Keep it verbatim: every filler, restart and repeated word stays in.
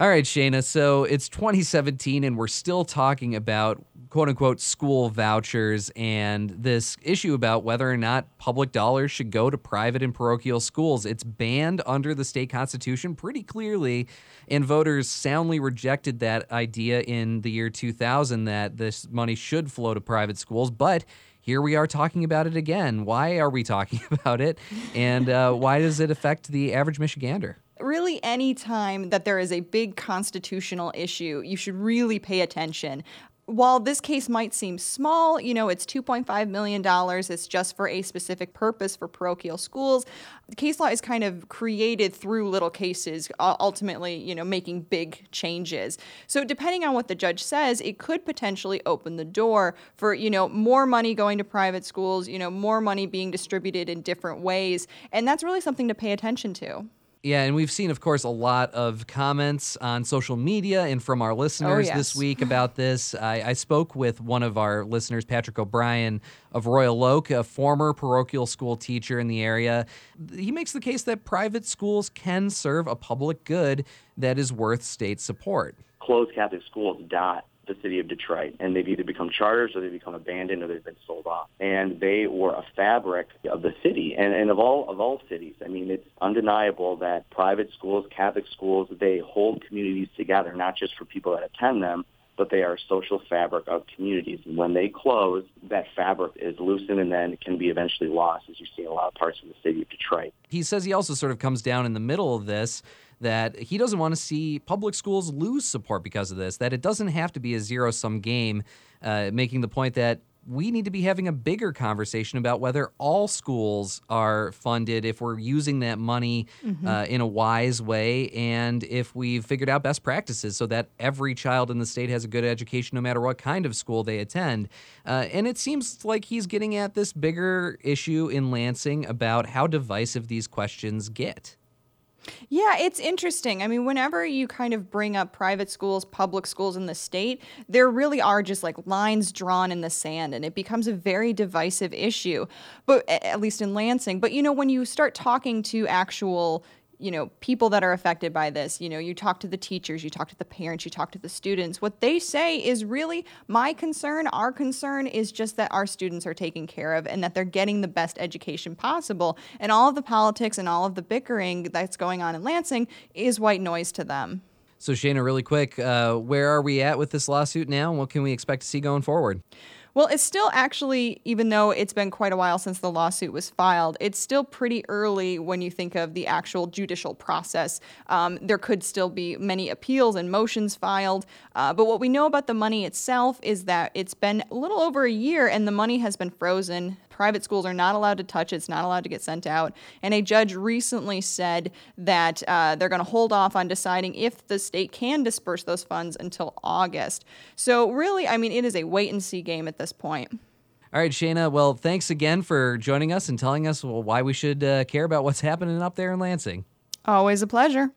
All right, Shayna, so it's twenty seventeen and we're still talking about quote-unquote school vouchers and this issue about whether or not public dollars should go to private and parochial schools. It's banned under the state constitution pretty clearly, and voters soundly rejected that idea in the year two thousand that this money should flow to private schools, but here we are talking about it again. Why are we talking about it, and uh, why does it affect the average Michigander? Really, any time that there is a big constitutional issue, you should really pay attention. While this case might seem small, you know, it's two point five million dollars, it's just for a specific purpose for parochial schools. The case law is kind of created through little cases, ultimately, you know, making big changes. So depending on what the judge says, it could potentially open the door for, you know, more money going to private schools, you know, more money being distributed in different ways. And that's really something to pay attention to. Yeah, and we've seen, of course, a lot of comments on social media and from our listeners oh, yes. this week about this. I, I spoke with one of our listeners, Patrick O'Brien of Royal Oak, a former parochial school teacher in the area. He makes the case that private schools can serve a public good that is worth state support. Closed Catholic schools dot the city of Detroit, and they've either become charters or they've become abandoned or they've been sold off. And they were a fabric of the city and, and of all of all cities. I mean, it's undeniable that private schools, Catholic schools, they hold communities together, not just for people that attend them, but they are a social fabric of communities. And when they close, that fabric is loosened and then can be eventually lost, as you see in a lot of parts of the city of Detroit. He says he also sort of comes down in the middle of this, that he doesn't want to see public schools lose support because of this, that it doesn't have to be a zero-sum game, uh, making the point that we need to be having a bigger conversation about whether all schools are funded, if we're using that money mm-hmm. uh, in a wise way, and if we've figured out best practices so that every child in the state has a good education no matter what kind of school they attend. Uh, and it seems like he's getting at this bigger issue in Lansing about how divisive these questions get. Yeah, it's interesting. I mean, whenever you kind of bring up private schools, public schools in the state, there really are just like lines drawn in the sand, and it becomes a very divisive issue, but at least in Lansing. But, you know, when you start talking to actual, you know, people that are affected by this, you know, you talk to the teachers, you talk to the parents, you talk to the students, what they say is really my concern, our concern is just that our students are taken care of and that they're getting the best education possible. And all of the politics and all of the bickering that's going on in Lansing is white noise to them. So, Shayna, really quick, uh, where are we at with this lawsuit now, and what can we expect to see going forward? Well, it's still actually, even though it's been quite a while since the lawsuit was filed, it's still pretty early when you think of the actual judicial process. Um, there could still be many appeals and motions filed. Uh, but what we know about the money itself is that it's been a little over a year and the money has been frozen. Private schools are not allowed to touch it. It's not allowed to get sent out. And a judge recently said that uh, they're going to hold off on deciding if the state can disperse those funds until August. So really, I mean, it is a wait-and-see game at this point. All right, Shayna, well, thanks again for joining us and telling us well, why we should uh, care about what's happening up there in Lansing. Always a pleasure.